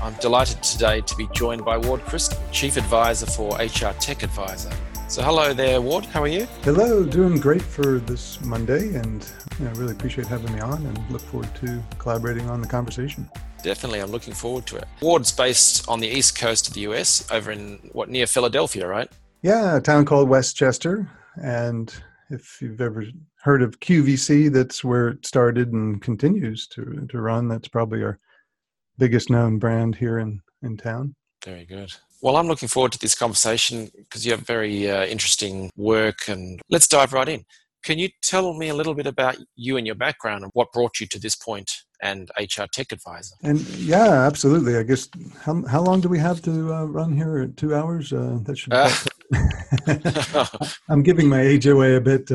I'm delighted today to be joined by Ward Christman, Chief Advisor for HR Tech Advisor. So hello there, Ward, how are you? Hello, doing great for this Monday, and I really appreciate having me on and look forward to collaborating on the conversation. Definitely, I'm looking forward to it. Ward's based on the East Coast of the US, over in, near Philadelphia, right? Yeah, a town called Westchester, and if you've ever heard of QVC, that's where it started and continues to run. That's probably our biggest known brand here in town. Very good. Well, I'm looking forward to this conversation because you have very interesting work, and let's dive right in. Can you tell me a little bit about you and your background and what brought you to this point and HR Tech Advisor? And yeah, absolutely. I guess, how long do we have to run here? 2 hours? That should be I'm giving my age away a bit.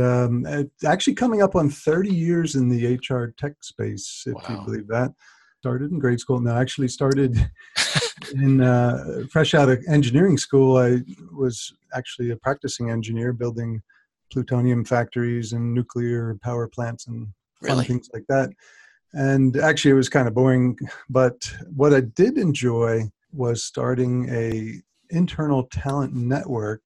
Actually coming up on 30 years in the HR tech space, if you believe that. Started in grade school. No, actually started in fresh out of engineering school. I was actually a practicing engineer building plutonium factories and nuclear power plants and things like that. And actually it was kind of boring. But what I did enjoy was starting a internal talent network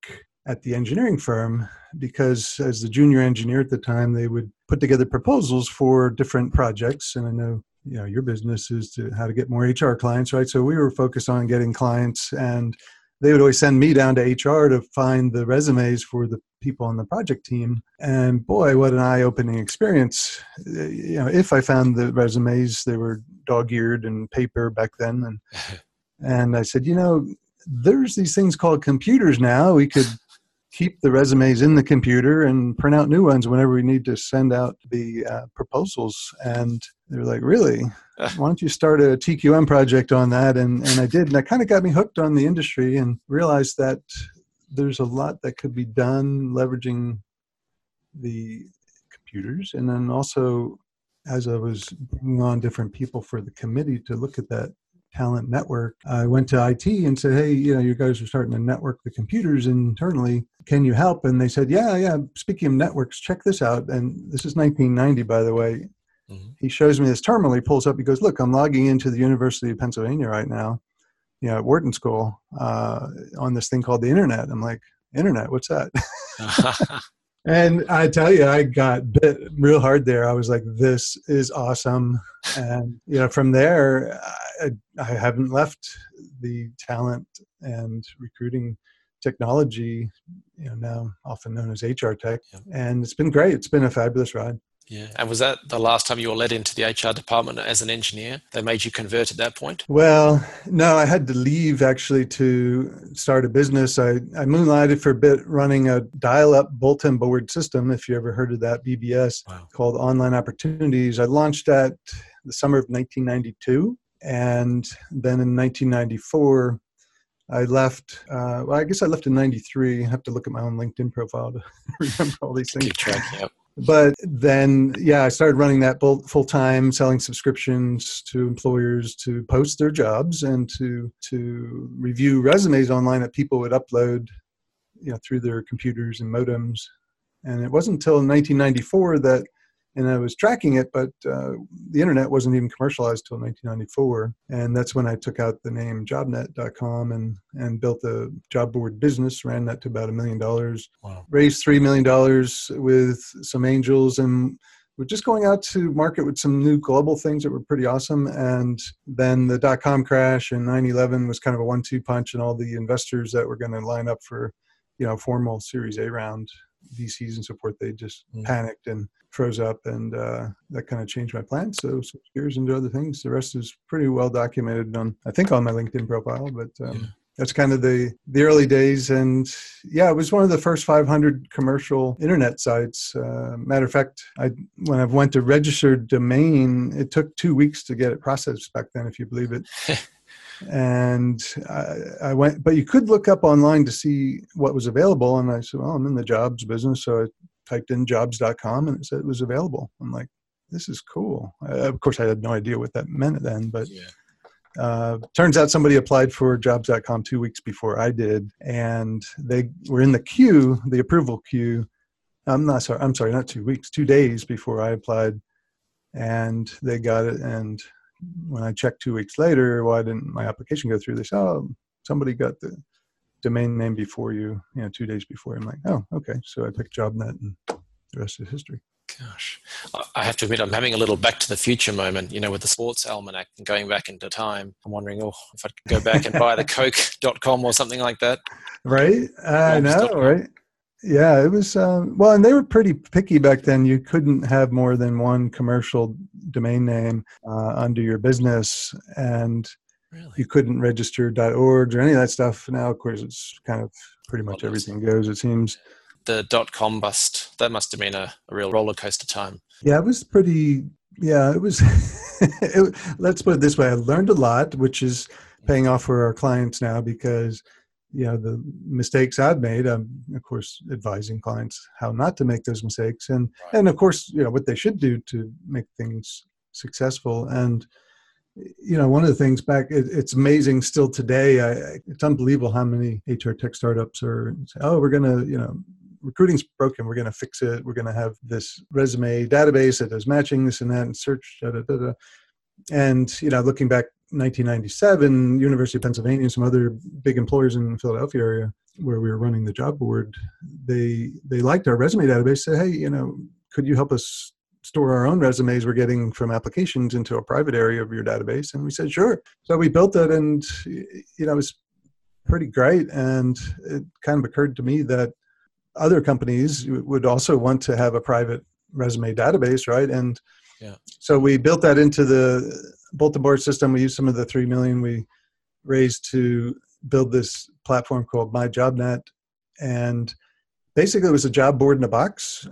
at the engineering firm, because as the junior engineer at the time, they would put together proposals for different projects. And I know, you know, your business is to how to get more HR clients, right? So we were focused on getting clients, and they would always send me down to HR to find the resumes for the people on the project team. And boy, what an eye-opening experience. You know, if I found the resumes, they were dog-eared and paper back then. And I said, you know, there's these things called computers now. We could keep the resumes in the computer and print out new ones whenever we need to send out the proposals. And they were like, really? Why don't you start a TQM project on that? And I did. And that kind of got me hooked on the industry and realized that there's a lot that could be done leveraging the computers. And then also, as I was bringing on different people for the committee to look at that talent network, I went to IT and said, hey, you know, you guys are starting to network the computers internally. Can you help? And they said, yeah. Speaking of networks, check this out. And this is 1990, by the way. Mm-hmm. He shows me this terminal. He pulls up. He goes, look, I'm logging into the University of Pennsylvania right now, you know, at Wharton School on this thing called the internet. I'm like, internet, what's that? And I tell you, I got bit real hard there. I was like, this is awesome. And, you know, from there, I haven't left the talent and recruiting technology, you know, now often known as HR tech. Yeah. And it's been great. It's been a fabulous ride. Yeah. And was that the last time you were led into the HR department as an engineer? They made you convert at that point? Well, no, I had to leave actually to start a business. I moonlighted for a bit running a dial-up bulletin board system, if you ever heard of that, BBS, called Online Opportunities. I launched that the summer of 1992. And then in 1994, I left, I guess I left in 93. I have to look at my own LinkedIn profile to remember all these things. Keep track, yeah. But then, yeah, I started running that full-time, selling subscriptions to employers to post their jobs and to review resumes online that people would upload, you know, through their computers and modems. And it wasn't until 1994 that, and I was tracking it, but the internet wasn't even commercialized till 1994. And that's when I took out the name jobnet.com and built a job board business, ran that to about $1 million, raised $3 million with some angels, and we're just going out to market with some new global things that were pretty awesome. And then the dot-com crash and 9/11 was kind of a 1-2 punch, and all the investors that were going to line up for, you know, formal Series A round, VCs and support, they just panicked and froze up, and that kind of changed my plans. So 6 years into other things. The rest is pretty well documented on, I think, on my LinkedIn profile, but that's kind of the early days. And yeah, it was one of the first 500 commercial internet sites. Matter of fact, when I went to register domain, it took 2 weeks to get it processed back then, if you believe it. And I went, but you could look up online to see what was available. And I said, well, I'm in the jobs business. So I typed in jobs.com and it said it was available. I'm like, this is cool. Of course, I had no idea what that meant then, but yeah. Turns out somebody applied for jobs.com 2 weeks before I did, and they were in the queue, the approval queue. I'm sorry, not 2 weeks, 2 days before I applied, and they got it. And when I checked 2 weeks later, why didn't my application go through? They said, oh, somebody got the domain name before you, 2 days before. I'm like, oh, okay. So I picked JobNet, and the rest is history. Gosh, I have to admit, I'm having a little Back to the Future moment, with the sports almanac and going back into time. I'm wondering, if I could go back and buy the Coke.com or something like that. Right? I know, right? Yeah, it was, well, and they were pretty picky back then. You couldn't have more than one commercial domain name under your business, and really? You couldn't register .org or any of that stuff. Now, of course, it's kind of pretty much everything goes, it seems. The .com bust, that must have been a real roller coaster time. Yeah, it was pretty, let's put it this way, I learned a lot, which is paying off for our clients now because, the mistakes I've made, I'm, of course, advising clients how not to make those mistakes and of course, what they should do to make things successful. And, one of the things it's amazing still today, it's unbelievable how many HR tech startups are, we're going to, recruiting's broken. We're going to fix it. We're going to have this resume database that does matching this and that and search. Da, da, da, da. And, looking back 1997, University of Pennsylvania and some other big employers in the Philadelphia area where we were running the job board, they liked our resume database, said, hey, could you help us store our own resumes we're getting from applications into a private area of your database? And we said, sure. So we built that and, it was pretty great. And it kind of occurred to me that other companies would also want to have a private resume database, right? And so we built that into the bulletin board system. We used some of the $3 million we raised to build this platform called My JobNet. And basically it was a job board in a box.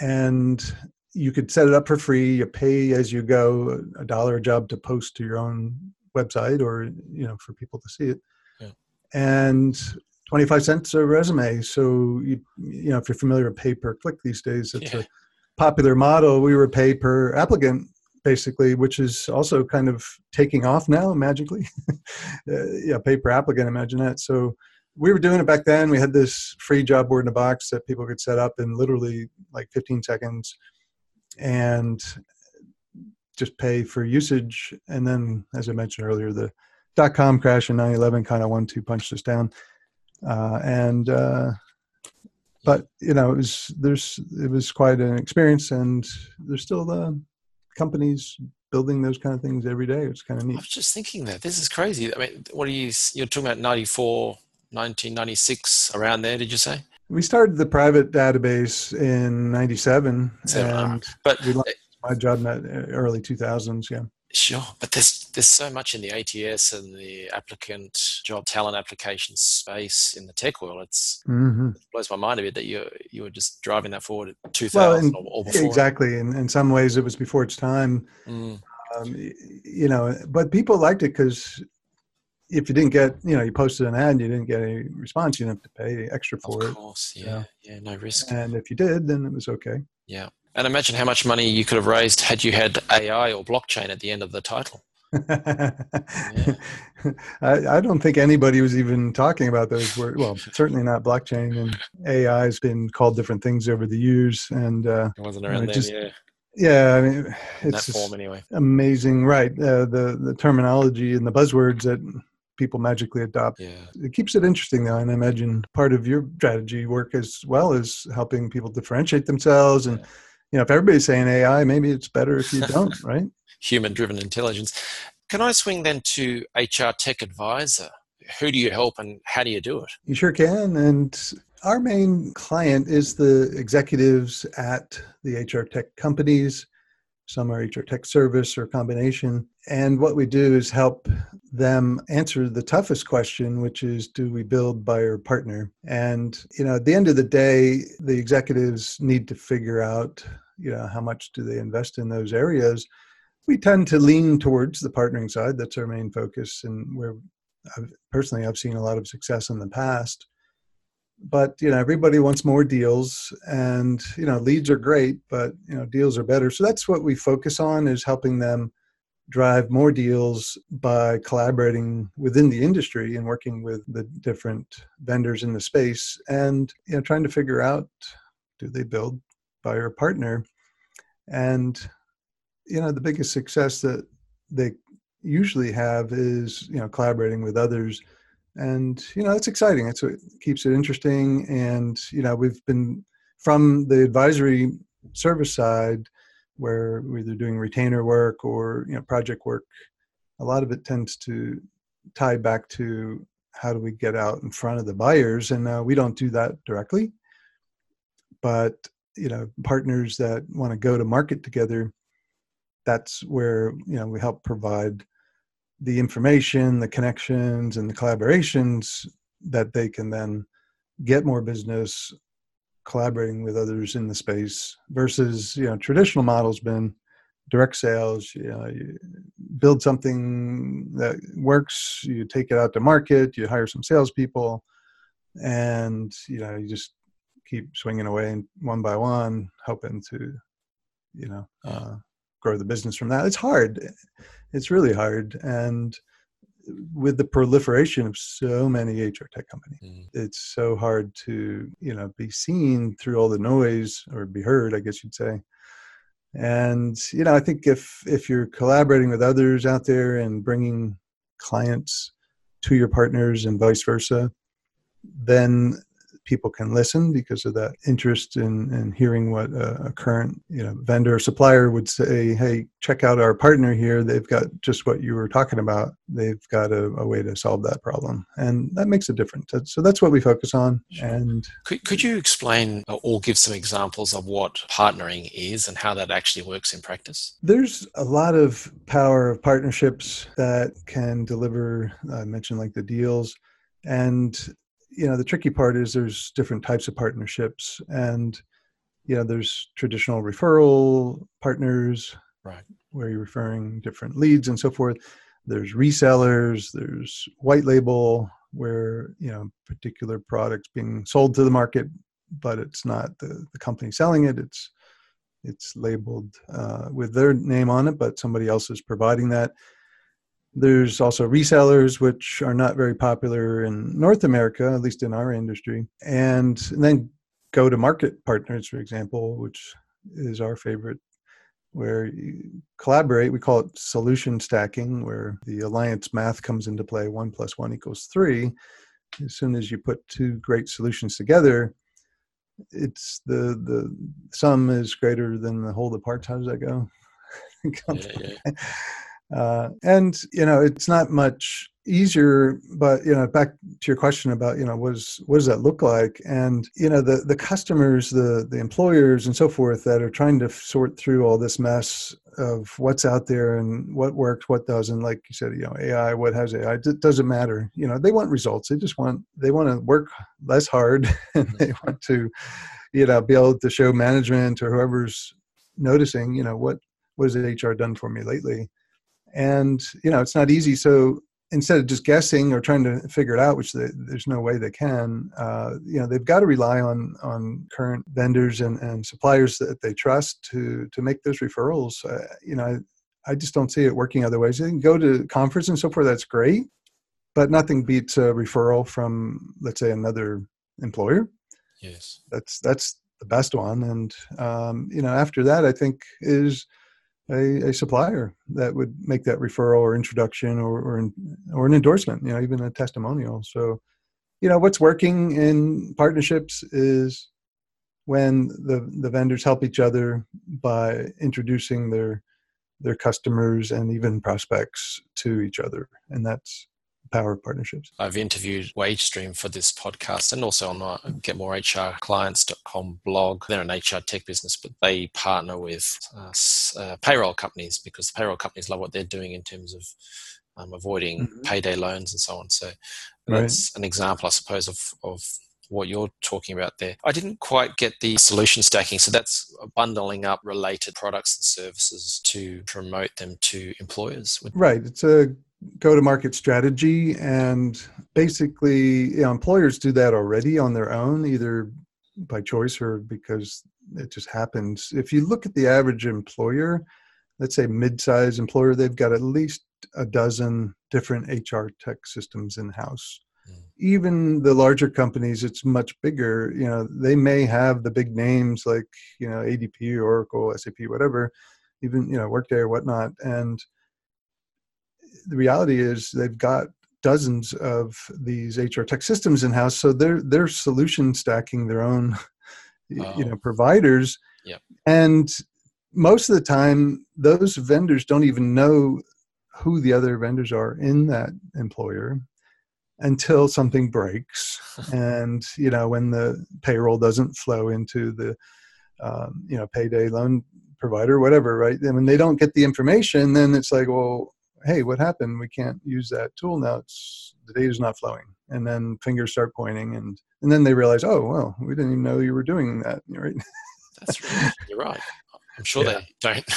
And you could set it up for free. You pay as you go, $1 a job to post to your own website or, for people to see it. Yeah. And 25 cents a resume. So, if you're familiar with pay per click these days, it's a popular model. We were pay per applicant, basically, which is also kind of taking off now, magically. Pay per applicant, imagine that. So we were doing it back then. We had this free job board in a box that people could set up in literally like 15 seconds and just pay for usage. And then, as I mentioned earlier, the dot-com crash in 9/11 kind of 1-2 punched us down. But it was quite an experience, and there's still companies building those kind of things every day. It's kind of neat. I was just thinking that this is crazy. I mean, you're talking about 94, 1996, around there? Did you say we started the private database in 97? But we launched My JobNet early 2000s. Yeah. Sure, but there's so much in the ATS and the applicant job talent application space in the tech world. It blows my mind a bit that you were just driving that forward at 2000 or before. Exactly, and in some ways it was before its time. But people liked it because if you didn't get, you posted an ad and you didn't get any response, you didn't have to pay extra for it. Of course, yeah, no risk. And if you did, then it was okay. Yeah. And imagine how much money you could have raised had you had AI or blockchain at the end of the title. I don't think anybody was even talking about those words. Well, certainly not blockchain. And AI has been called different things over the years. And it wasn't around then. Yeah, I mean, it's form, anyway. Amazing, right? The terminology and the buzzwords that people magically adopt. Yeah. It keeps it interesting, though, and I imagine part of your strategy work as well is helping people differentiate themselves and. If everybody's saying AI, maybe it's better if you don't, right? Human-driven intelligence. Can I swing then to HR Tech Advisor? Who do you help and how do you do it? You sure can. And our main client is the executives at the HR tech companies. Some are HR tech service or combination. And what we do is help them answer the toughest question, which is, do we build, buy, or partner? And, at the end of the day, the executives need to figure out, how much do they invest in those areas. we tend to lean towards the partnering side. That's our main focus, and where I've seen a lot of success in the past. But, you know, everybody wants more deals, and, you know, leads are great, but, you know, deals are better. So that's what we focus on, is helping them drive more deals by collaborating within the industry and working with the different vendors in the space, and, you know, trying to figure out, do they build, buy, or partner? And, you know, the biggest success that they usually have is, you know, collaborating with others. And, you know, that's exciting. That's what keeps it interesting. And, you know, we've been from the advisory service side, where we're either doing retainer work or, you know, project work, a lot of it tends to tie back to how do we get out in front of the buyers. And we don't do that directly, but, you know, partners that want to go to market together, that's where, you know, we help provide the information, the connections, and the collaborations that they can then get more business collaborating with others in the space, versus, you know, traditional model's been direct sales. You know, you build something that works, you take it out to market, you hire some salespeople, and, you know, you just keep swinging away one by one, hoping to, you know, grow the business from that. It's hard. It's really hard. And with the proliferation of so many HR tech companies, it's so hard to, you know, be seen through all the noise, or be heard, I guess you'd say. And, you know, I think if you're collaborating with others out there and bringing clients to your partners and vice versa, then people can listen because of that interest in hearing what a current, you know, vendor or supplier would say. Hey, check out our partner here. They've got just what you were talking about. They've got a way to solve that problem. And that makes a difference. So that's what we focus on. Sure. And could you explain or give some examples of what partnering is and how that actually works in practice? There's a lot of power of partnerships that can deliver, I mentioned like the deals, and, you know, the tricky part is there's different types of partnerships, and, you know, there's traditional referral partners, right, where you're referring different leads and so forth. There's resellers, there's white label, where, you know, particular products being sold to the market, but it's not the company selling it. It's labeled with their name on it, but somebody else is providing that. There's also resellers, which are not very popular in North America, at least in our industry. And then go-to-market partners, for example, which is our favorite, where you collaborate. We call it solution stacking, where the alliance math comes into play. 1 + 1 = 3. As soon as you put two great solutions together, it's the sum is greater than the whole of the parts. How does that go? Yeah. And, you know, it's not much easier, but, you know, back to your question about, you know, what does that look like? And, you know, the customers, the employers and so forth that are trying to sort through all this mess of what's out there and what works, what doesn't, like you said, you know, AI, what has AI, it doesn't matter. You know, they want results. They want to work less hard, and they want to, you know, be able to show management or whoever's noticing, you know, what has HR done for me lately? And, you know, it's not easy. So instead of just guessing or trying to figure it out, which there's no way they can, you know, they've got to rely on current vendors and suppliers that they trust to make those referrals. You know, I just don't see it working other ways. They can go to conference and so forth. That's great. But nothing beats a referral from, let's say, another employer. Yes. That's the best one. And, you know, after that, I think is a supplier that would make that referral or introduction or an endorsement, you know, even a testimonial. So, you know, what's working in partnerships is when the vendors help each other by introducing their customers and even prospects to each other. And that's power of partnerships. I've interviewed WageStream for this podcast, and also on my getmorehrclients.com blog. They're an HR tech business, but they partner with payroll companies, because the payroll companies love what they're doing in terms of avoiding payday loans and so on. So that's an example, I suppose, of what you're talking about there. I didn't quite get the solution stacking. So that's bundling up related products and services to promote them to employers. Right. It's a go-to-market strategy. And basically, you know, employers do that already on their own, either by choice or because it just happens. If you look at the average employer, let's say mid-sized employer, they've got at least a dozen different HR tech systems in-house. Even the larger companies, it's much bigger. You know, they may have the big names like, you know, ADP, Oracle, SAP, whatever, even, you know, Workday or whatnot. And the reality is they've got dozens of these HR tech systems in-house. So they're solution stacking their own, you know, providers. Yep. And most of the time, those vendors don't even know who the other vendors are in that employer until something breaks. And, you know, when the payroll doesn't flow into the, you know, payday loan provider, whatever, right? And when they don't get the information, then it's like, well, hey, what happened? We can't use that tool now. The data's not flowing. And then fingers start pointing. And then they realize, oh, well, we didn't even know you were doing that, right? That's right. You're right. I'm sure they don't,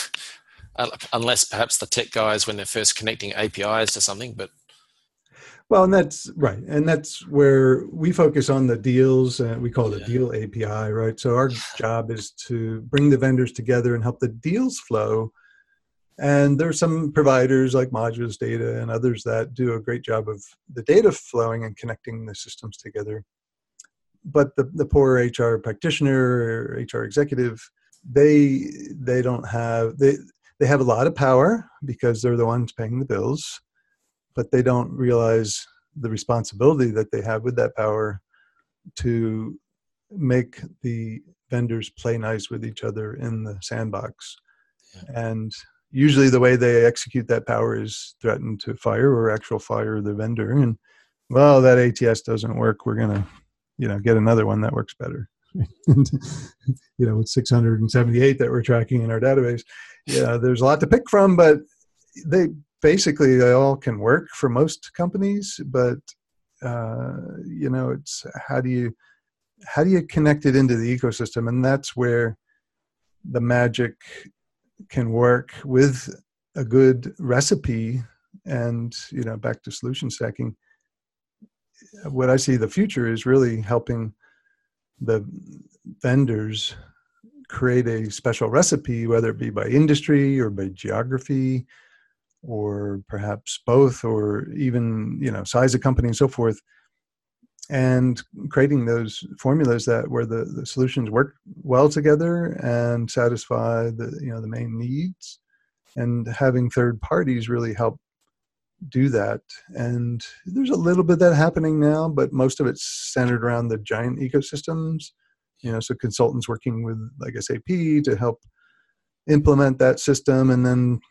unless perhaps the tech guys, when they're first connecting APIs to something, but well, and that's right. And that's where we focus on the deals. We call it a deal API, right? So our job is to bring the vendors together and help the deals flow. And there are some providers like Modulus Data and others that do a great job of the data flowing and connecting the systems together. But the poor HR practitioner or HR executive, they don't have, they have a lot of power because they're the ones paying the bills, but they don't realize the responsibility that they have with that power to make the vendors play nice with each other in the sandbox. Yeah. And usually the way they execute that power is threaten to fire or actual fire the vendor. And, well, that ATS doesn't work. We're going to, you know, get another one that works better. You know, with 678 that we're tracking in our database, yeah, there's a lot to pick from, but they all can work for most companies, but you know, it's how do you connect it into the ecosystem, and that's where the magic can work with a good recipe. And you know, back to solution stacking, what I see the future is really helping the vendors create a special recipe, whether it be by industry or by geography, or perhaps both, or even, you know, size of company and so forth, and creating those formulas that where the solutions work well together and satisfy the, you know, the main needs, and having third parties really help do that. And there's a little bit of that happening now, but most of it's centered around the giant ecosystems, you know, so consultants working with like SAP to help implement that system, and then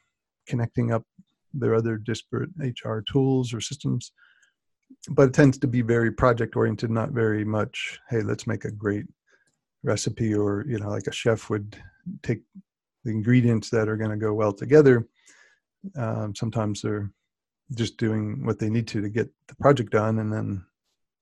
connecting up their other disparate HR tools or systems. But it tends to be very project oriented, not very much, hey, let's make a great recipe, or, you know, like a chef would take the ingredients that are going to go well together. Sometimes they're just doing what they need to get the project done, and then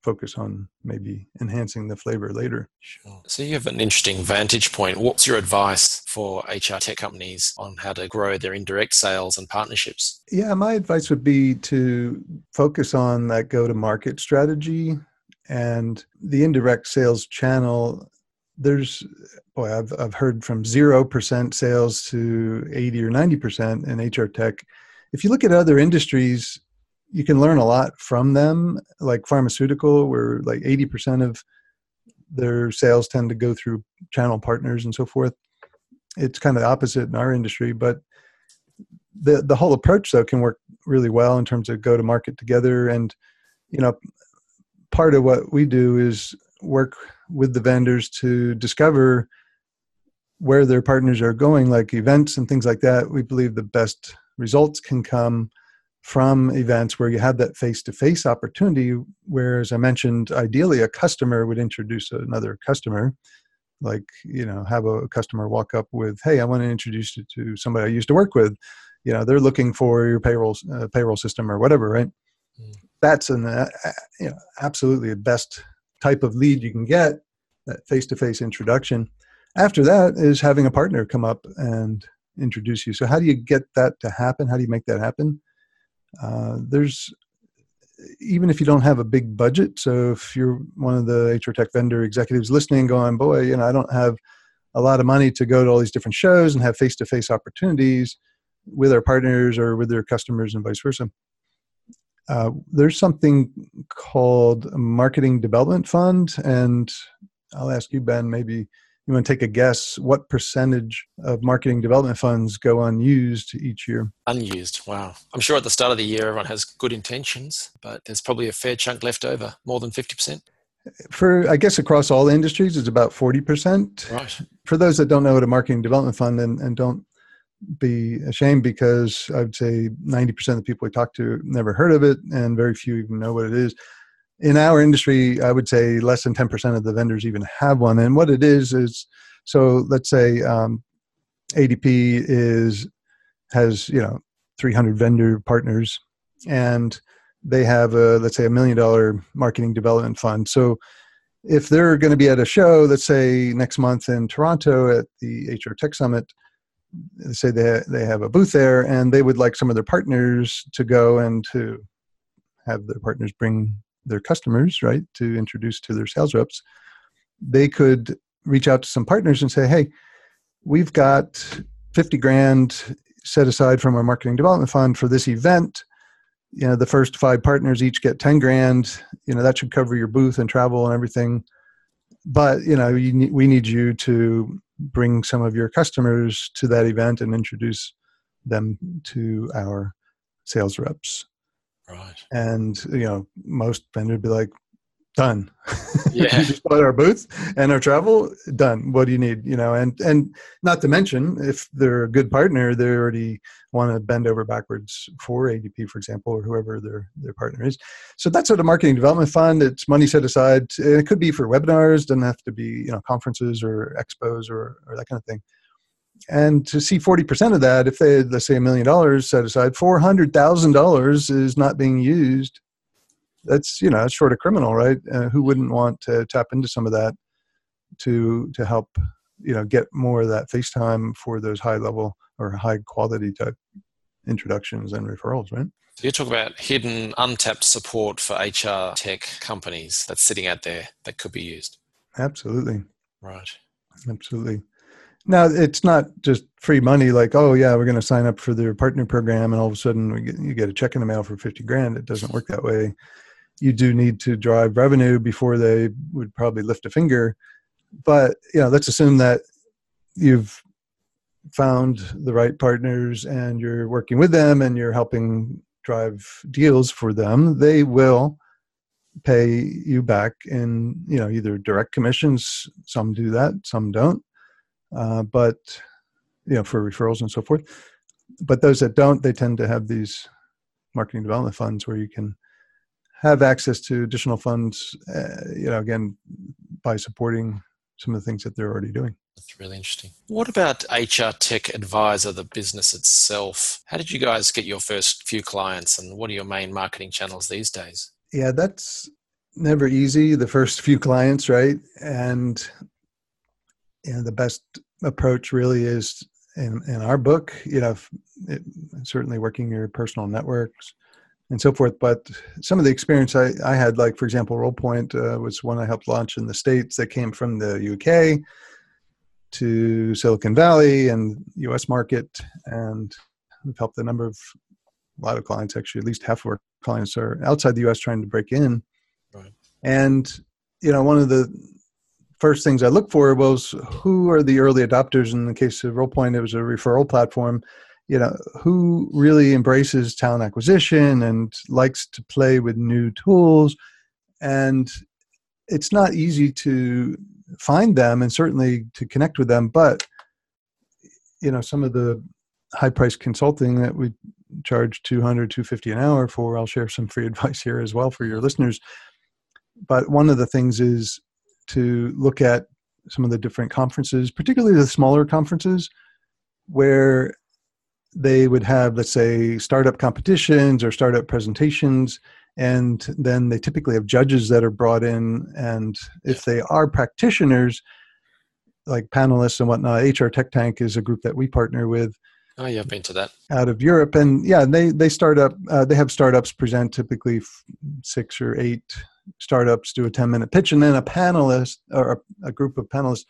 focus on maybe enhancing the flavor later. Sure. So you have an interesting vantage point. What's your advice for HR tech companies on how to grow their indirect sales and partnerships? Yeah, my advice would be to focus on that go-to-market strategy and the indirect sales channel. There's, boy, I've heard from 0% sales to 80 or 90% in HR tech. If you look at other industries, you can learn a lot from them, like pharmaceutical, where like 80% of their sales tend to go through channel partners and so forth. It's kind of the opposite in our industry, but the whole approach though can work really well in terms of go to market together. And, you know, part of what we do is work with the vendors to discover where their partners are going, like events and things like that. We believe the best results can come from events where you have that face-to-face opportunity, where, as I mentioned, ideally a customer would introduce another customer, like, you know, have a customer walk up with, hey, I want to introduce you to somebody I used to work with. You know, they're looking for your payroll system or whatever, right? Mm. That's an absolutely best type of lead you can get, that face-to-face introduction. After that is having a partner come up and introduce you. So how do you get that to happen? How do you make that happen? There's, even if you don't have a big budget, so if you're one of the HR tech vendor executives listening going, boy, you know, I don't have a lot of money to go to all these different shows and have face-to-face opportunities with our partners or with their customers and vice versa. There's something called a marketing development fund, and I'll ask you, Ben, maybe you want to take a guess what percentage of marketing development funds go unused each year? Unused, wow. I'm sure at the start of the year, everyone has good intentions, but there's probably a fair chunk left over, more than 50%. For, I guess, across all industries, it's about 40%. Right. For those that don't know what a marketing development fund, and don't be ashamed, because I would say 90% of the people we talk to never heard of it, and very few even know what it is. In our industry, I would say less than 10% of the vendors even have one. And what it is so let's say ADP has, you know, 300 vendor partners, and they have a, let's say, $1 million marketing development fund. So if they're going to be at a show, let's say next month in Toronto at the HR Tech Summit, let's say they have a booth there, and they would like some of their partners to go and to have their partners bring their customers, right, to introduce to their sales reps. They could reach out to some partners and say, hey, we've got 50 grand set aside from our marketing development fund for this event. You know, the first 5 partners each get 10 grand. You know, that should cover your booth and travel and everything. But, you know, we need you to bring some of your customers to that event and introduce them to our sales reps. Right. And, you know, most vendors would be like, done. Yeah. You just bought our booth and our travel, done. What do you need? You know, and not to mention, if they're a good partner, they already want to bend over backwards for ADP, for example, or whoever their partner is. So that's what a marketing development fund. It's money set aside. It could be for webinars, doesn't have to be, you know, conferences or expos or that kind of thing. And to see 40% of that, if they had, let's say, $1 million set aside, $400,000 is not being used. That's, you know, it's short of criminal, right? Who wouldn't want to tap into some of that to help, you know, get more of that face time for those high level or high quality type introductions and referrals, right? So you talk about hidden, untapped support for HR tech companies that's sitting out there that could be used. Absolutely. Right. Absolutely. Now, it's not just free money like, oh, yeah, we're going to sign up for their partner program and all of a sudden you get a check in the mail for 50 grand. It doesn't work that way. You do need to drive revenue before they would probably lift a finger. But, you know, let's assume that you've found the right partners and you're working with them and you're helping drive deals for them. They will pay you back in, you know, either direct commissions. Some do that, some don't. But, you know, for referrals and so forth. But those that don't, they tend to have these marketing development funds where you can have access to additional funds, you know, again, by supporting some of the things that they're already doing. That's really interesting. What about HR Tech Advisor, the business itself? How did you guys get your first few clients, and what are your main marketing channels these days? Yeah, that's never easy, the first few clients, right? And you know, the best approach really is in our book, you know, certainly working your personal networks and so forth. But some of the experience I had, like, for example, RolePoint was one I helped launch in the States that came from the UK to Silicon Valley and US market. And we've helped a lot of clients, actually, at least half of our clients are outside the US trying to break in. Right. And, you know, one of the first things I look for was who are the early adopters. In the case of RolePoint, it was a referral platform. You know, who really embraces talent acquisition and likes to play with new tools. And it's not easy to find them and certainly to connect with them. But, you know, some of the high price consulting that we charge $200, $250 an hour for, I'll share some free advice here as well for your listeners. But one of the things is to look at some of the different conferences, particularly the smaller conferences, where they would have, let's say, startup competitions or startup presentations, And then they typically have judges that are brought in. And if they are practitioners, like panelists and whatnot, HR Tech Tank is a group that we partner with. Oh, yeah, I've been to that. Out of Europe. And yeah, they start up, they have startups present typically 6 or 8 startups, do a 10-minute pitch, and then a panelist or a group of panelists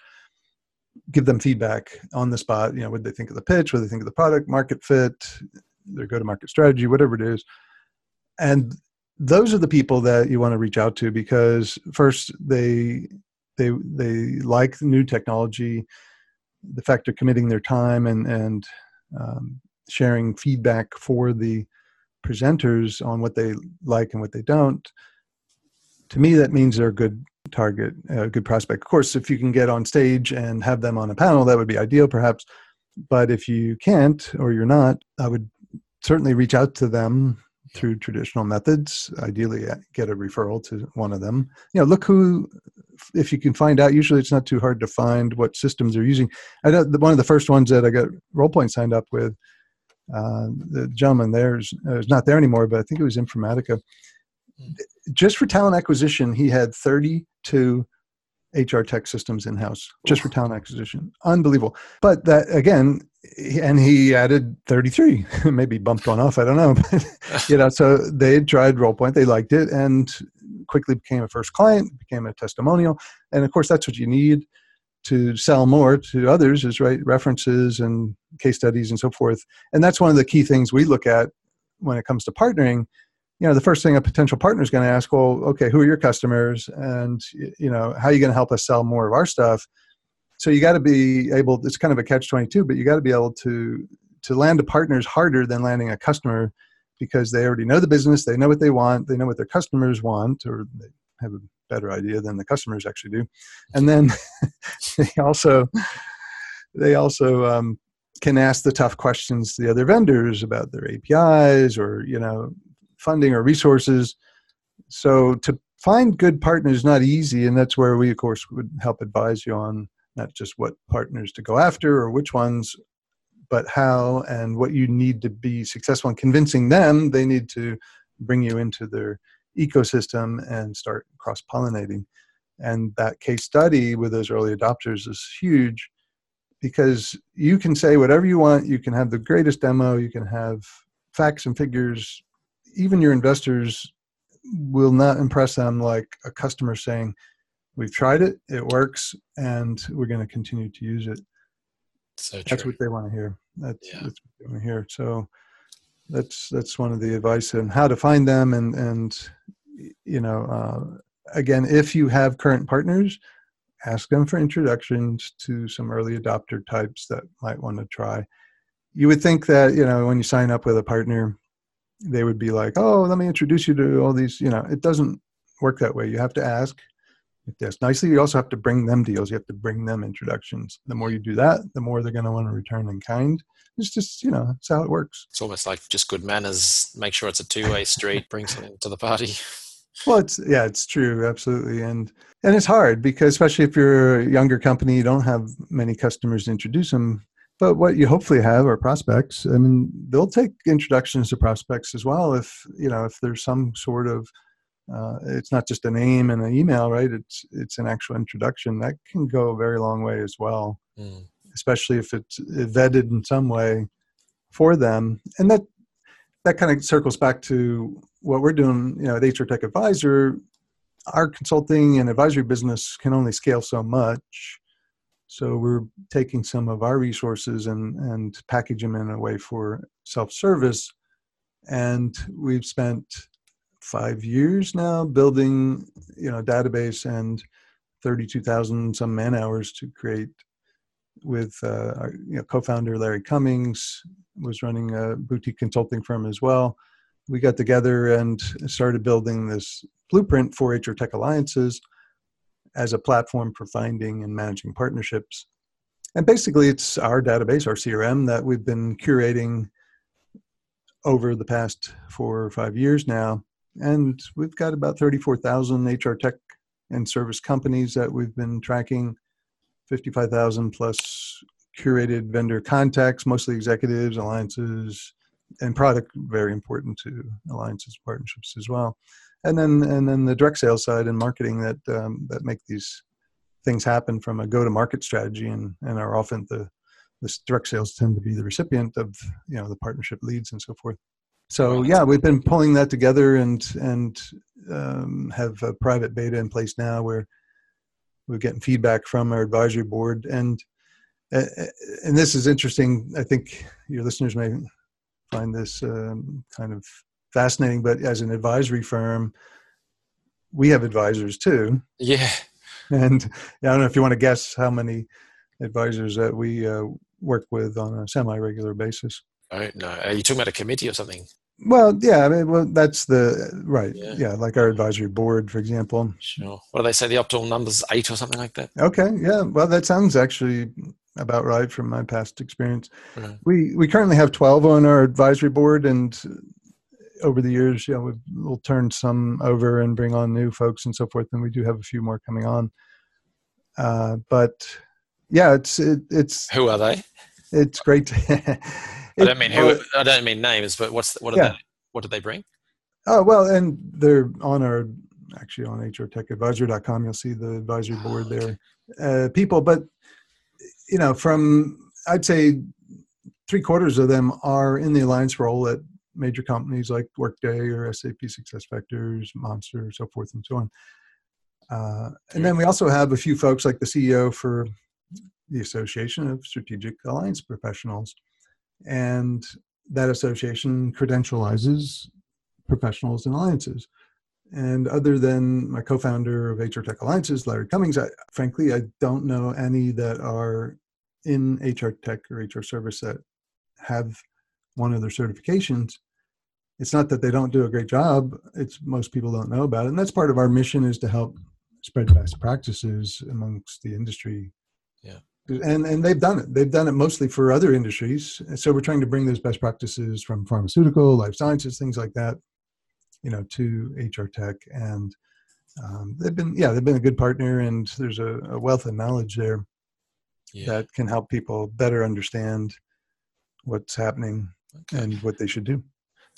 give them feedback on the spot. You know, what they think of the pitch, what they think of the product, market fit, their go-to-market strategy, whatever it is. And those are the people that you want to reach out to because first, they like the new technology, the fact of committing their time and sharing feedback for the presenters on what they like and what they don't. To me, that means they're a good target, a good prospect. Of course, if you can get on stage and have them on a panel, that would be ideal perhaps. But if you can't or you're not, I would certainly reach out to them through traditional methods. Ideally, get a referral to one of them. You know, look who, if you can find out, usually it's not too hard to find what systems they're using. I know one of the first ones that I got RolePoint signed up with, the gentleman there is not there anymore, but I think it was Informatica. Just for talent acquisition, he had 32 HR tech systems in-house, just for talent acquisition. Unbelievable. But that, again, and he added 33, maybe bumped one off, I don't know. But, you know, so they tried RolePoint, they liked it, and quickly became a first client, became a testimonial. And of course, that's what you need to sell more to others is, right, references and case studies and so forth. And that's one of the key things we look at when it comes to partnering. You know, the first thing a potential partner is going to ask, well, okay, who are your customers? And, you know, how are you going to help us sell more of our stuff? So you got to be able, it's kind of a catch-22, but you got to be able to land a partner is harder than landing a customer because they already know the business, they know what they want, they know what their customers want, or they have a better idea than the customers actually do. And then they also can ask the tough questions to the other vendors about their APIs or, you know, funding or resources. So to find good partners is not easy, and that's where we, of course, would help advise you on not just what partners to go after or which ones, but how and what you need to be successful in convincing them they need to bring you into their ecosystem and start cross-pollinating. And that case study with those early adopters is huge because you can say whatever you want, you can have the greatest demo, you can have facts and figures. Even your investors will not impress them like a customer saying, we've tried it, it works, and we're going to continue to use it. So that's what they want to hear. That's what they want to hear. So that's one of the advice on how to find them. And you know, again, if you have current partners, ask them for introductions to some early adopter types that might want to try. You would think that, you know, when you sign up with a partner, they would be like, oh, let me introduce you to all these, you know, it doesn't work that way. You have to ask. You have to ask nicely. You also have to bring them deals. You have to bring them introductions. The more you do that, the more they're going to want to return in kind. It's just, you know, it's how it works. It's almost like just good manners. Make sure it's a two-way street, bring something to the party. Well, it's true. Absolutely. And it's hard because especially if you're a younger company, you don't have many customers to introduce them. But what you hopefully have are prospects. I mean, they'll take introductions to prospects as well if, you know, if there's some sort of, it's not just a name and an email, right? It's an actual introduction. That can go a very long way as well, especially if it's vetted in some way for them. And that kind of circles back to what we're doing, you know, at HR Tech Advisor. Our consulting and advisory business can only scale so much. So we're taking some of our resources and package them in a way for self-service. And we've spent 5 years now building, you know, a database and 32,000 some man hours to create with our, you know, co-founder Larry Cummings was running a boutique consulting firm as well. We got together and started building this blueprint for HR Tech Alliances as a platform for finding and managing partnerships. And basically it's our database, our CRM, that we've been curating over the past 4 or 5 years now. And we've got about 34,000 HR tech and service companies that we've been tracking, 55,000 plus curated vendor contacts, mostly executives, alliances, and product, very important to alliances, partnerships as well. And then the direct sales side and marketing that that make these things happen from a go-to-market strategy, and are often the direct sales tend to be the recipient of, you know, the partnership leads and so forth. So yeah, we've been pulling that together, and have a private beta in place now where we're getting feedback from our advisory board. And this is interesting. I think your listeners may find this kind of fascinating, but as an advisory firm, we have advisors too. Yeah. And I don't know if you want to guess how many advisors that we work with on a semi-regular basis. I don't know. Are you talking about a committee or something? Well, yeah. I mean, well, that's the right. Yeah. Yeah, like our advisory board, for example. Sure. What do they say? The optimal number's 8 or something like that. Okay. Yeah. Well, that sounds actually about right from my past experience. Right. We currently have 12 on our advisory board, and over the years, you know, we'll turn some over and bring on new folks and so forth. And we do have a few more coming on. But yeah, it's who are they? It's great. I don't mean who. I don't mean names, but what do they bring? Oh well, and they're on our actually on HRTechAdvisor.com. You'll see the advisory board there, people. But you know, from I'd say 3/4 of them are in the alliance role at major companies like Workday or SAP, Success Factors, Monster, so forth and so on. And then we also have a few folks like the CEO for the Association of Strategic Alliance Professionals. And that association credentializes professionals and alliances. And other than my co-founder of HR Tech Alliances, Larry Cummings, I don't know any that are in HR Tech or HR Service that have one of their certifications. It's not that they don't do a great job. It's most people don't know about it. And that's part of our mission, is to help spread best practices amongst the industry. Yeah. And they've done it. They've done it mostly for other industries. And so we're trying to bring those best practices from pharmaceutical, life sciences, things like that, you know, to HR Tech. And they've been a good partner, and there's a wealth of knowledge there that can help people better understand what's happening and what they should do.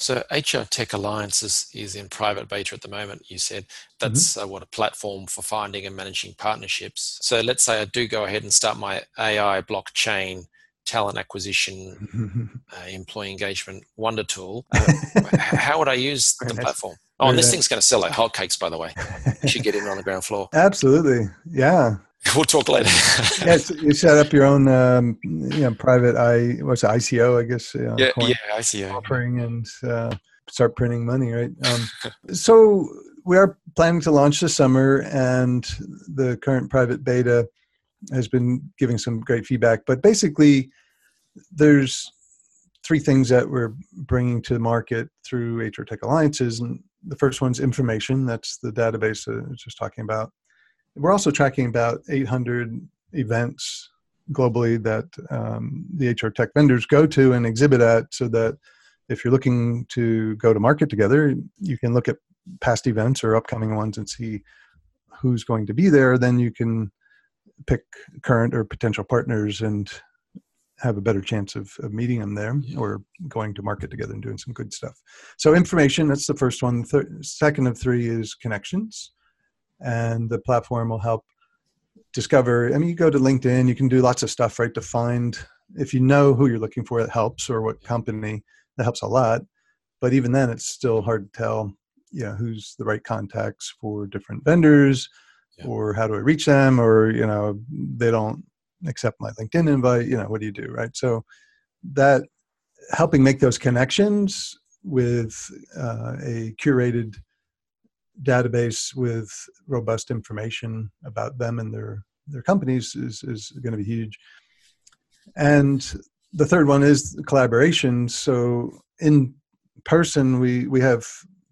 So HR Tech Alliances is in private beta at the moment, you said. That's a platform for finding and managing partnerships. So let's say I do go ahead and start my AI blockchain talent acquisition, employee engagement wonder tool. How would I use the platform? Oh, and this thing's going to sell like hotcakes, by the way. You should get in on the ground floor. Absolutely. Yeah. We'll talk later. Yes, you set up your own, private ICO, I guess. ICO offering, and start printing money, right? So we are planning to launch this summer, and the current private beta has been giving some great feedback. But basically, there's 3 things that we're bringing to the market through HR Tech Alliances, and the first one's information. That's the database that I was just talking about. We're also tracking about 800 events globally that the HR Tech vendors go to and exhibit at, so that if you're looking to go to market together, you can look at past events or upcoming ones and see who's going to be there. Then you can pick current or potential partners and have a better chance of meeting them there or going to market together and doing some good stuff. So information, that's the first one. Second of 3 is connections. And the platform will help discover. I mean, you go to LinkedIn, you can do lots of stuff, right, to find, if you know who you're looking for, it helps, or what company, that helps a lot. But even then, it's still hard to tell, who's the right contacts for different vendors, or how do I reach them, or, they don't accept my LinkedIn invite, what do you do, right? So that helping make those connections with a curated database with robust information about them and their companies is going to be huge. And the third one is collaboration. So in person, we have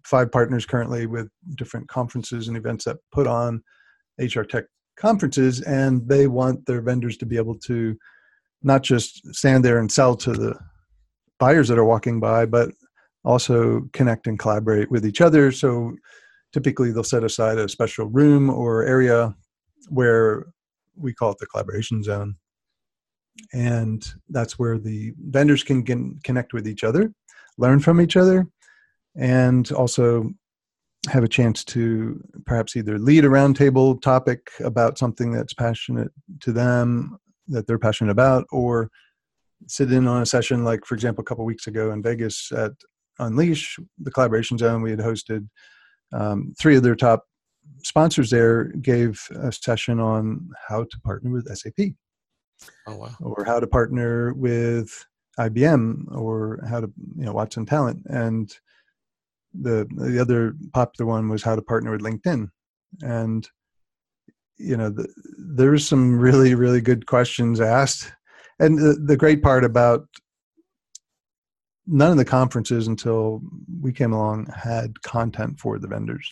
5 partners currently with different conferences and events that put on HR Tech conferences, and they want their vendors to be able to not just stand there and sell to the buyers that are walking by, but also connect and collaborate with each other. So typically, they'll set aside a special room or area where we call it the collaboration zone. And that's where the vendors can connect with each other learn from each other and also have a chance to perhaps either lead a roundtable topic about something that's passionate to them, that they're passionate about, or sit in on a session like, for example, a couple of weeks ago in Vegas at Unleash, the collaboration zone. We had hosted three of their top sponsors there gave a session on how to partner with SAP. Oh, wow. Or how to partner with IBM, or how to, Watson Talent. And the other popular one was how to partner with LinkedIn. And, there's some really, really good questions asked. And the great part about none of the conferences until we came along had content for the vendors.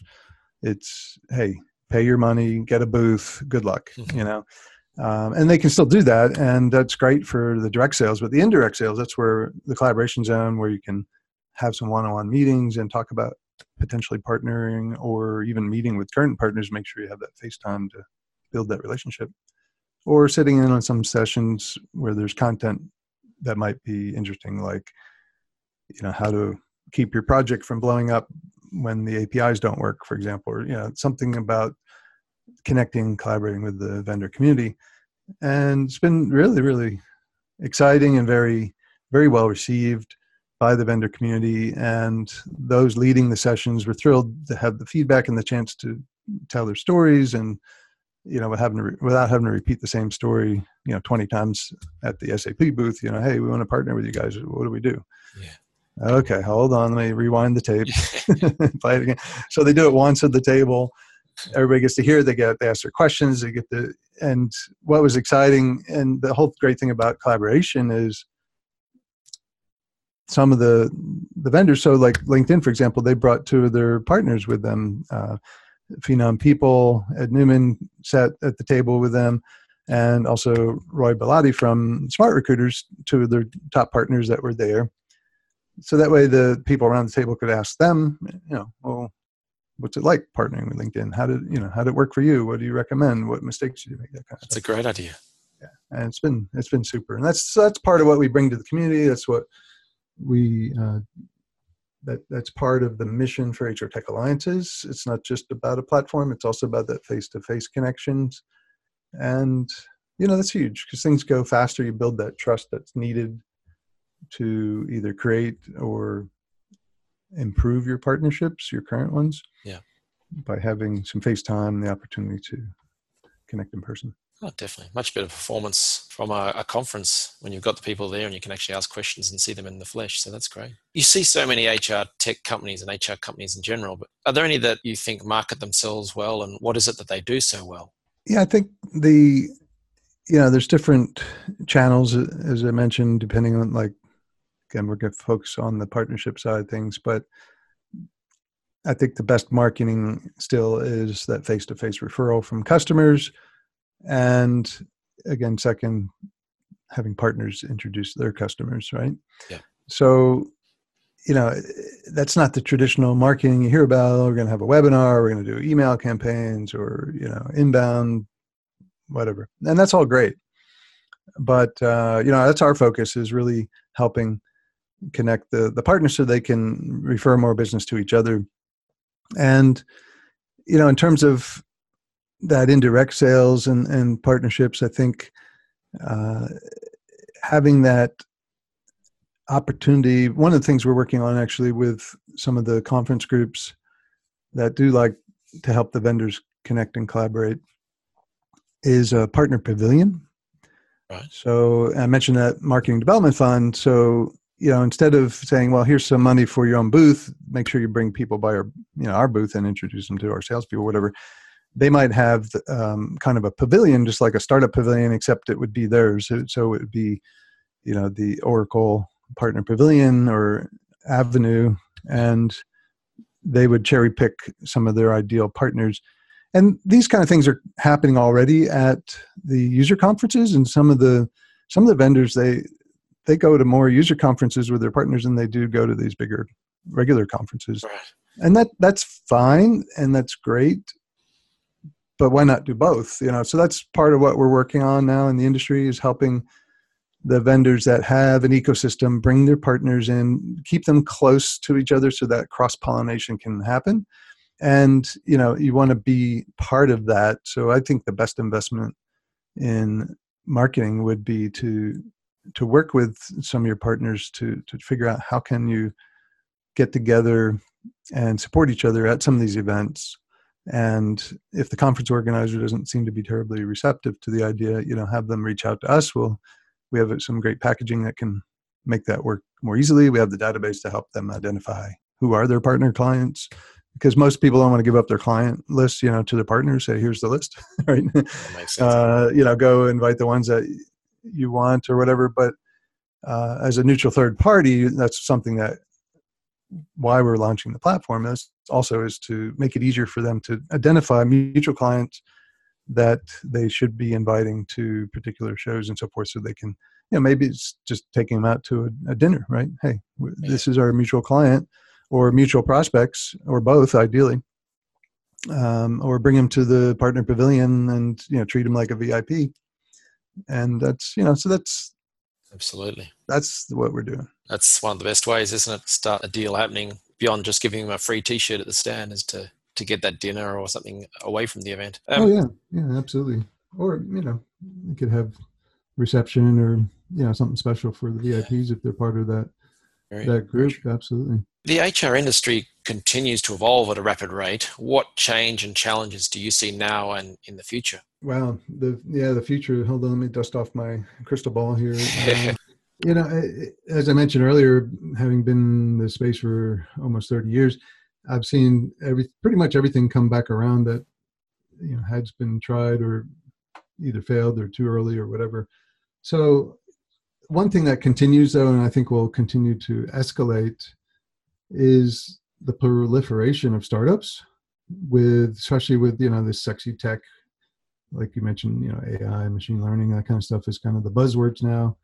It's, hey, pay your money, get a booth, good luck, and they can still do that. And that's great for the direct sales, but the indirect sales, that's where the collaboration zone, where you can have some one-on-one meetings and talk about potentially partnering or even meeting with current partners, make sure you have that face time to build that relationship. Or sitting in on some sessions where there's content that might be interesting, like, how to keep your project from blowing up when the APIs don't work, for example, or, something about connecting, collaborating with the vendor community. And it's been really, really exciting and very, very well received by the vendor community. And those leading the sessions were thrilled to have the feedback and the chance to tell their stories, and, without having to repeat the same story, 20 times at the SAP booth, hey, we want to partner with you guys. What do we do? Yeah. Okay, hold on. Let me rewind the tape, play it again. So they do it once at the table. Everybody gets to hear. They ask their questions. And what was exciting, and the whole great thing about collaboration is some of the vendors. So like LinkedIn, for example, they brought two of their partners with them. Phenom People, Ed Newman sat at the table with them, and also Roy Bellotti from Smart Recruiters, two of their top partners that were there. So that way the people around the table could ask them, well, what's it like partnering with LinkedIn? How did it work for you? What do you recommend? What mistakes did you make? That kind of stuff. That's a great idea. Yeah. And it's been super. And that's part of what we bring to the community. That's what we, that's part of the mission for HR Tech Alliances. It's not just about a platform. It's also about that face-to-face connections. And, that's huge because things go faster. You build that trust that's needed to either create or improve your partnerships, your current ones, by having some face time, the opportunity to connect in person. Oh, definitely. Much better performance from a conference when you've got the people there and you can actually ask questions and see them in the flesh. So that's great. You see so many HR tech companies and HR companies in general, but are there any that you think market themselves well, and what is it that they do so well? Yeah, I think there's different channels, as I mentioned, depending on again, we're going to focus on the partnership side of things, but I think the best marketing still is that face-to-face referral from customers. And again, second, having partners introduce their customers, right? Yeah. So, that's not the traditional marketing you hear about. We're going to have a webinar, we're going to do email campaigns, or, inbound, whatever. And that's all great. But, that's our focus, is really helping connect the partners so they can refer more business to each other. And, in terms of that indirect sales and partnerships, I think having that opportunity, one of the things we're working on actually with some of the conference groups that do like to help the vendors connect and collaborate, is a partner pavilion. Right. So I mentioned that marketing development fund. So, instead of saying, well, here's some money for your own booth, make sure you bring people by our booth and introduce them to our salespeople, whatever. They might have kind of a pavilion, just like a startup pavilion, except it would be theirs. So it would be, the Oracle Partner Pavilion or Avenue, and they would cherry pick some of their ideal partners. And these kind of things are happening already at the user conferences, and some of the vendors, they go to more user conferences with their partners than they do go to these bigger regular conferences. And that's fine, and that's great. But why not do both? So that's part of what we're working on now in the industry, is helping the vendors that have an ecosystem bring their partners in, keep them close to each other so that cross-pollination can happen. And, you know, you want to be part of that. So I think the best investment in marketing would be to work with some of your partners to figure out how can you get together and support each other at some of these events. And if the conference organizer doesn't seem to be terribly receptive to the idea, you know, have them reach out to us. We have some great packaging that can make that work more easily. We have the database to help them identify who are their partner clients, because most people don't want to give up their client list, you know, to their partners. Say, here's the list, right? That makes sense. You know, go invite the ones that you want or whatever. But as a neutral third party, that's something that why we're launching the platform is also is to make it easier for them to identify mutual clients that they should be inviting to particular shows and so forth, so they can, you know, maybe it's just taking them out to a dinner, right? Hey, this is our mutual client or mutual prospects or both, ideally, or bring them to the partner pavilion and, you know, treat them like a VIP. And that's, you know, so that's absolutely, that's what we're doing. That's one of the best ways, isn't it? Start a deal happening beyond just giving them a free t-shirt at the stand is to get that dinner or something away from the event. Yeah, absolutely. Or, you know, you could have reception or, you know, something special for the VIPs if they're part of that group. Absolutely. The HR industry continues to evolve at a rapid rate. What change and challenges do you see now and in the future? Wow. The future. Hold on, let me dust off my crystal ball here. You know, as I mentioned earlier, having been in this space for almost 30 years, I've seen pretty much everything come back around that, you know, has been tried or either failed or too early or whatever. So one thing that continues, though, and I think will continue to escalate, is the proliferation of startups, especially with, you know, this sexy tech, like you mentioned, you know, AI, machine learning, that kind of stuff is kind of the buzzwords now.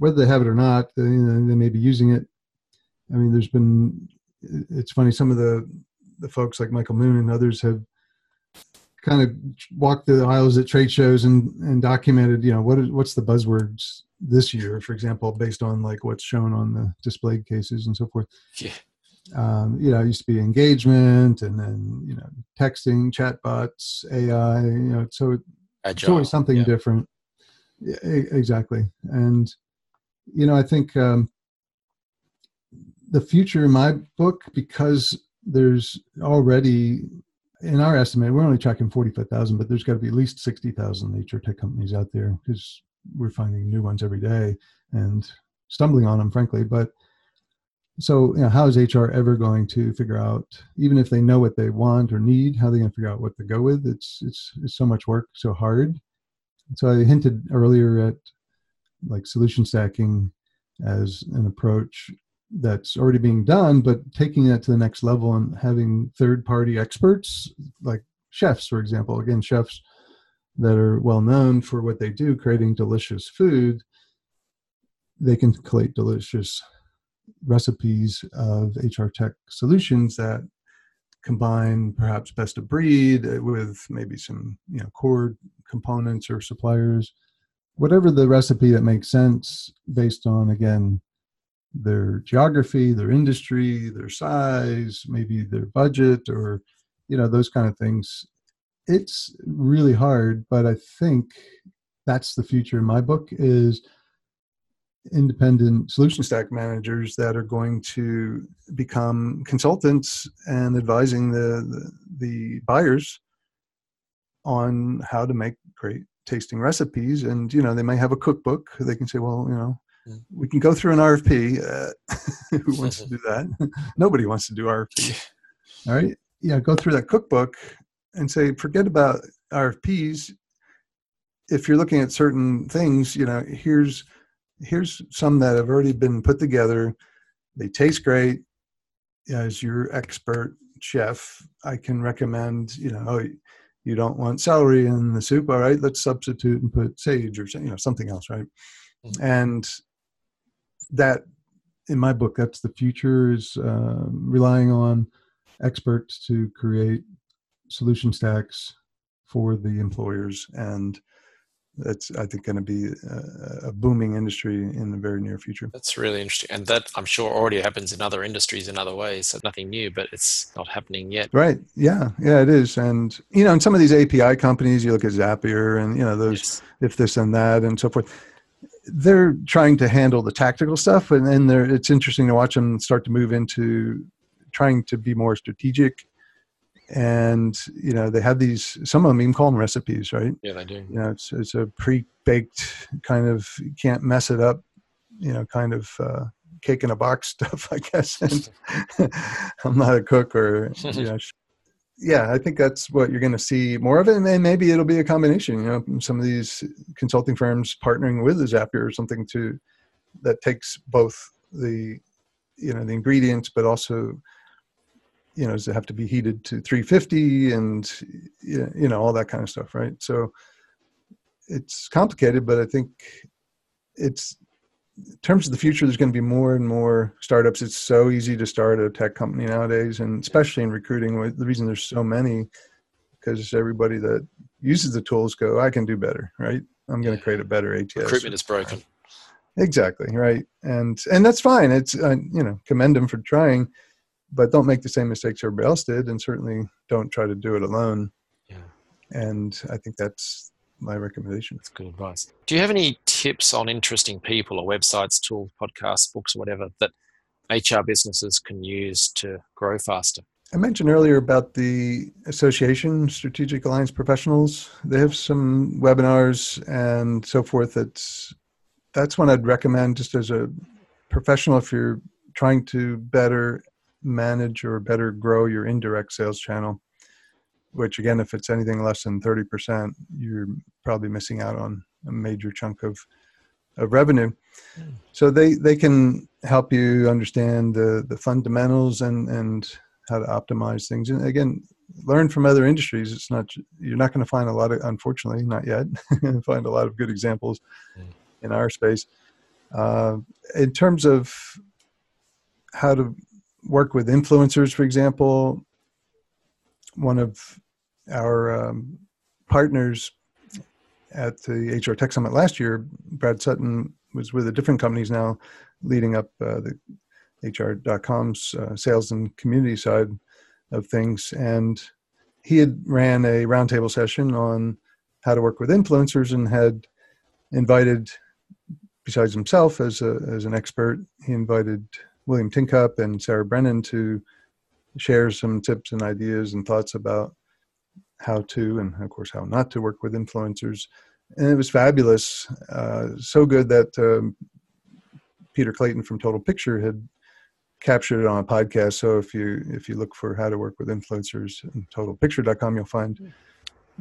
Whether they have it or not, you know, they may be using it. I mean, it's funny, some of the folks like Michael Moon and others have kind of walked the aisles at trade shows and documented, you know, what's the buzzwords this year, for example, based on like what's shown on the displayed cases and so forth. Yeah. You know, it used to be engagement and then, you know, texting, chatbots, AI, you know, so it's always something different. Yeah, exactly. And, you know, I think the future in my book, because there's already, in our estimate, we're only tracking 45,000, but there's got to be at least 60,000 HR tech companies out there, because we're finding new ones every day and stumbling on them, frankly. But so, you know, how is HR ever going to figure out, even if they know what they want or need, how they going to figure out what to go with? It's so much work, so hard. So I hinted earlier at like solution stacking as an approach that's already being done, but taking that to the next level and having third-party experts, like chefs, for example. Again, chefs that are well-known for what they do, creating delicious food. They can create delicious recipes of HR tech solutions that combine perhaps best of breed with maybe some, you know, core components or suppliers, whatever the recipe that makes sense based on, again, their geography, their industry, their size, maybe their budget, or, you know, those kind of things. It's really hard, but I think that's the future in my book, is independent solution stack managers that are going to become consultants and advising the buyers on how to make great tasting recipes. And, you know, they may have a cookbook. They can say, well, you know, we can go through an RFP. Who wants to do that? Nobody wants to do RFP. All right. Yeah. Go through that cookbook and say, forget about RFPs. If you're looking at certain things, you know, here's some that have already been put together. They taste great. As your expert chef, I can recommend, you know, oh, you don't want celery in the soup. All right, let's substitute and put sage or, you know, something else, right? Mm-hmm. And that, in my book, that's the future, is relying on experts to create solution stacks for the employers and that's, I think, going to be a booming industry in the very near future. That's really interesting. And that, I'm sure, already happens in other industries in other ways. So nothing new, but it's not happening yet. Right. Yeah. Yeah, it is. And, you know, in some of these API companies, you look at Zapier and, you know, those if this and that and so forth. They're trying to handle the tactical stuff. And then it's interesting to watch them start to move into trying to be more strategic. And, you know, they have these, some of them even call them recipes, right? Yeah, they do. You know, it's a pre-baked kind of, you can't mess it up, you know, kind of cake in a box stuff, I guess. And I'm not a cook or, you know. Yeah, I think that's what you're going to see more of it. And maybe it'll be a combination, you know, some of these consulting firms partnering with Zapier or something to, that takes both the, you know, the ingredients, but also, you know, does it have to be heated to 350 and, you know, all that kind of stuff, right? So it's complicated, but I think it's, in terms of the future, there's going to be more and more startups. It's so easy to start a tech company nowadays, and especially in recruiting, the reason there's so many, because everybody that uses the tools go, I can do better, right? I'm going to create a better ATS. Recruitment is broken. Exactly, right. And that's fine. It's, you know, commend them for trying. But don't make the same mistakes everybody else did, and certainly don't try to do it alone. Yeah. And I think that's my recommendation. That's good advice. Do you have any tips on interesting people or websites, tools, podcasts, books, or whatever that HR businesses can use to grow faster? I mentioned earlier about the Association of Strategic Alliance Professionals. They have some webinars and so forth. That's one I'd recommend just as a professional if you're trying to better manage or better grow your indirect sales channel, which again, if it's anything less than 30%, you're probably missing out on a major chunk of revenue. So they can help you understand the fundamentals and how to optimize things. And again, learn from other industries. It's not, you're not going to find a lot of, unfortunately, not yet, find a lot of good examples in our space. In terms of how to work with influencers, for example, one of our partners at the HR Tech Summit last year, Brad Sutton, was with a different company. He's now leading up the HR.com's sales and community side of things. And he had ran a roundtable session on how to work with influencers and had invited, besides himself as an expert, he invited William Tinkup and Sarah Brennan to share some tips and ideas and thoughts about how to, and of course, how not to work with influencers. And it was fabulous. So good that Peter Clayton from Total Picture had captured it on a podcast. So if you look for how to work with influencers in totalpicture.com, you'll find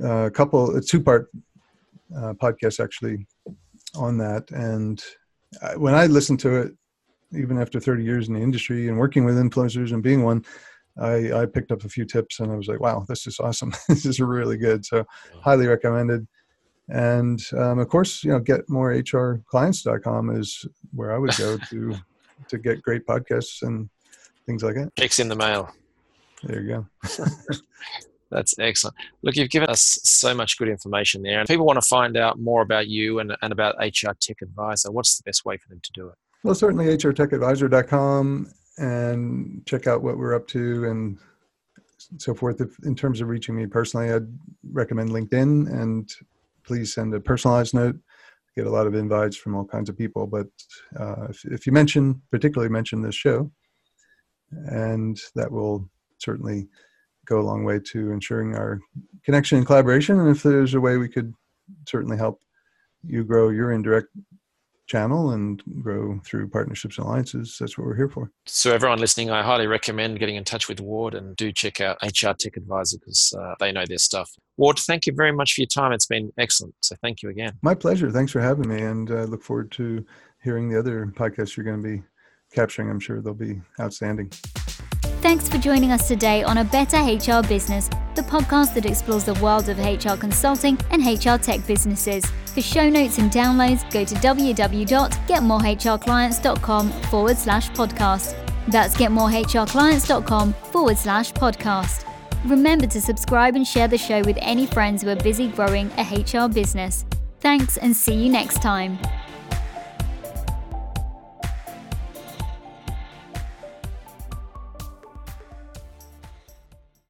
a two-part podcast actually on that. And when I listened to it, even after 30 years in the industry and working with influencers and being one, I picked up a few tips and I was like, wow, this is awesome. This is really good. So highly recommended. And of course, you know, getmorehrclients.com is where I would go to get great podcasts and things like that. Checks in the mail. There you go. That's excellent. Look, you've given us so much good information there. And if people want to find out more about you and about HR Tech Advisor, what's the best way for them to do it? Well, certainly hrtechadvisor.com, and check out what we're up to and so forth. If, in terms of reaching me personally, I'd recommend LinkedIn, and please send a personalized note. I get a lot of invites from all kinds of people, but if you particularly mention this show, and that will certainly go a long way to ensuring our connection and collaboration. And if there's a way we could certainly help you grow your indirect channel and grow through partnerships and alliances, that's what we're here for. So everyone listening, I highly recommend getting in touch with Ward, and do check out HR Tech Advisor because they know their stuff. Ward, thank you very much for your time. It's been excellent. So thank you again. My pleasure. Thanks for having me, and I look forward to hearing the other podcasts you're going to be capturing. I'm sure they'll be outstanding. Thanks for joining us today on A Better HR Business, the podcast that explores the world of HR consulting and HR tech businesses. For show notes and downloads, go to www.getmorehrclients.com/podcast. That's getmorehrclients.com/podcast. Remember to subscribe and share the show with any friends who are busy growing a HR business. Thanks, and see you next time.